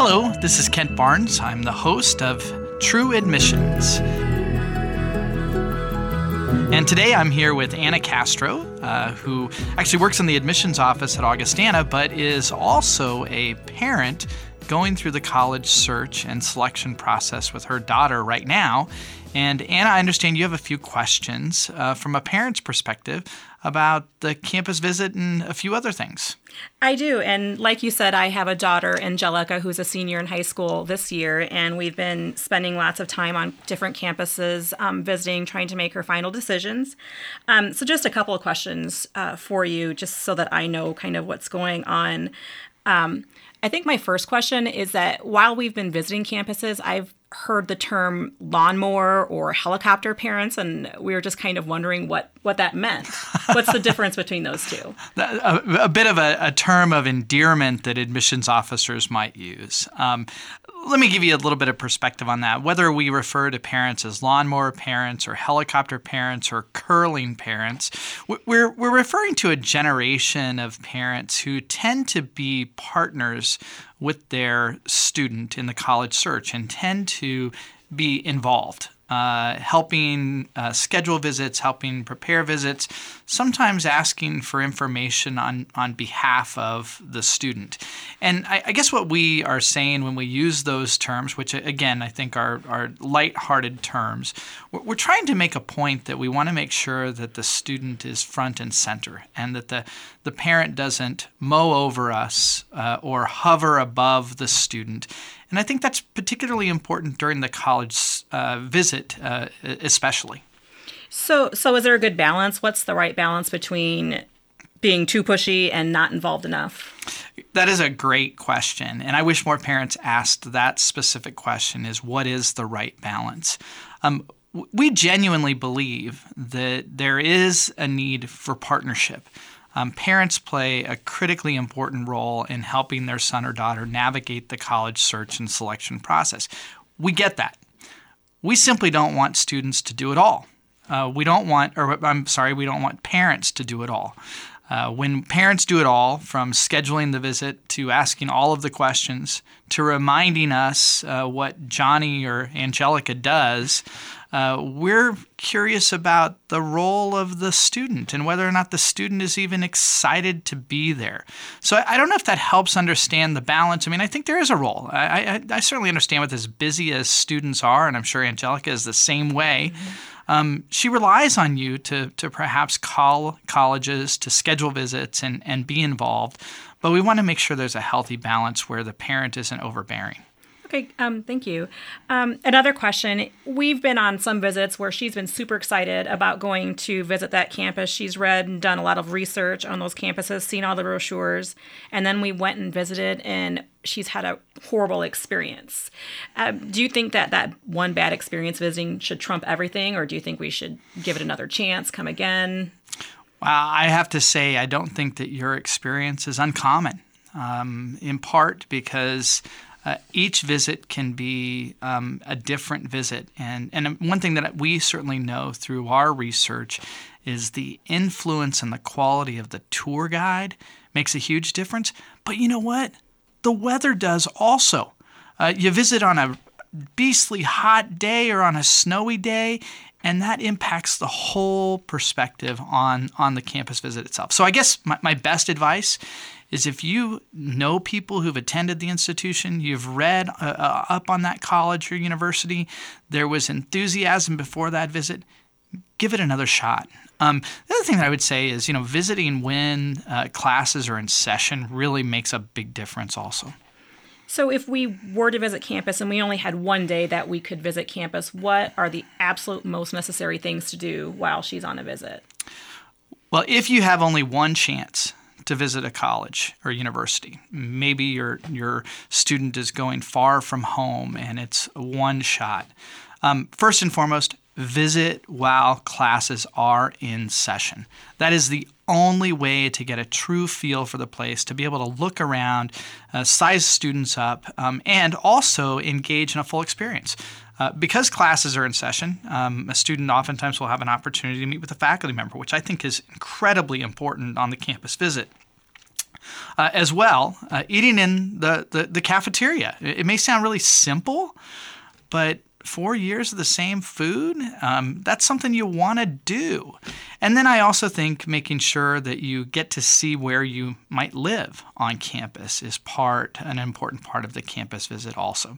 Hello, this is Kent Barnes. I'm the host of True Admissions. And today I'm here with Anna Castro, who actually works in the admissions office at Augustana, but is also a parent going through the college search and selection process with her daughter right now. And Anna, I understand you have a few questions from a parent's perspective about the campus visit and a few other things. I do. And like you said, I have a daughter, Angelica, who's a senior in high school this year. And we've been spending lots of time on different campuses, visiting, trying to make her final decisions. So just a couple of questions for you, just so that I know kind of what's going on. I think my first question is that while we've been visiting campuses, I've heard the term lawnmower or helicopter parents, and we were just kind of wondering what that meant. What's the difference between those two? A bit of a term of endearment that admissions officers might use. Let me give you a little bit of perspective on that. Whether we refer to parents as lawnmower parents or helicopter parents or curling parents, we're referring to a generation of parents who tend to be partners with their student in the college search and tend to be involved, helping schedule visits, helping prepare visits, sometimes asking for information on behalf of the student. And I guess what we are saying when we use those terms, which again I think are lighthearted terms, we're trying to make a point that we want to make sure that the student is front and center and that the parent doesn't mow over us or hover above the student. And I think that's particularly important during the college visit, especially. So is there a good balance? What's the right balance between being too pushy and not involved enough? That is a great question. And I wish more parents asked that specific question, is what is the right balance? We genuinely believe that there is a need for partnership. Parents play a critically important role in helping their son or daughter navigate the college search and selection process. We get that. We simply don't want students to do it all. We don't want parents to do it all. When parents do it all, from scheduling the visit to asking all of the questions to reminding us what Johnny or Angelica does, we're curious about the role of the student and whether or not the student is even excited to be there. So I don't know if that helps understand the balance. I mean, I think there is a role. I certainly understand what as busy as students are, and I'm sure Angelica is the same way. Mm-hmm. She relies on you to perhaps call colleges, to schedule visits, and be involved. But we want to make sure there's a healthy balance where the parent isn't overbearing. Okay, thank you. Another question. We've been on some visits where she's been super excited about going to visit that campus. She's read and done a lot of research on those campuses, seen all the brochures, and then we went and visited, and she's had a horrible experience. Do you think that one bad experience visiting should trump everything, or do you think we should give it another chance, come again? Well, I have to say I don't think that your experience is uncommon, in part because each visit can be a different visit. And one thing that we certainly know through our research is the influence and the quality of the tour guide makes a huge difference. But you know what? The weather does also. You visit on a beastly hot day or on a snowy day, and that impacts the whole perspective on the campus visit itself. So I guess my best advice is if you know people who've attended the institution, you've read up on that college or university, there was enthusiasm before that visit, give it another shot. The other thing that I would say is, visiting when classes are in session really makes a big difference also. So if we were to visit campus and we only had one day that we could visit campus, what are the absolute most necessary things to do while she's on a visit? Well, if you have only one chance to visit a college or university. Maybe your student is going far from home and it's one shot. First and foremost, visit while classes are in session. That is the only way to get a true feel for the place, to be able to look around, size students up, and also engage in a full experience. Because classes are in session, a student oftentimes will have an opportunity to meet with a faculty member, which I think is incredibly important on the campus visit. as well, eating in the cafeteria. It may sound really simple, but 4 years of the same food, that's something you want to do. And then I also think making sure that you get to see where you might live on campus is an important part of the campus visit also.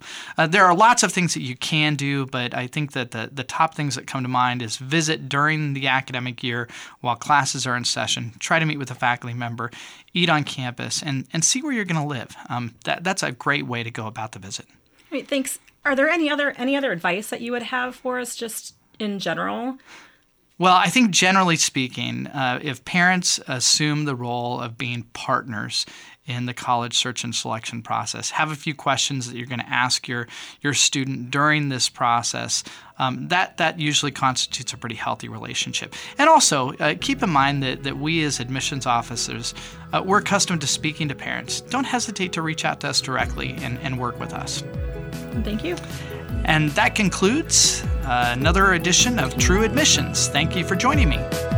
There are lots of things that you can do, but I think that the top things that come to mind is visit during the academic year while classes are in session, try to meet with a faculty member, eat on campus, and see where you're going to live. That's a great way to go about the visit. Great, thanks. Are there any other advice that you would have for us just in general? Well, I think generally speaking, if parents assume the role of being partners in the college search and selection process, have a few questions that you're going to ask your student during this process, that usually constitutes a pretty healthy relationship. And also, keep in mind that we as admissions officers, we're accustomed to speaking to parents. Don't hesitate to reach out to us directly and work with us. Thank you. And that concludes another edition of True Admissions. Thank you for joining me.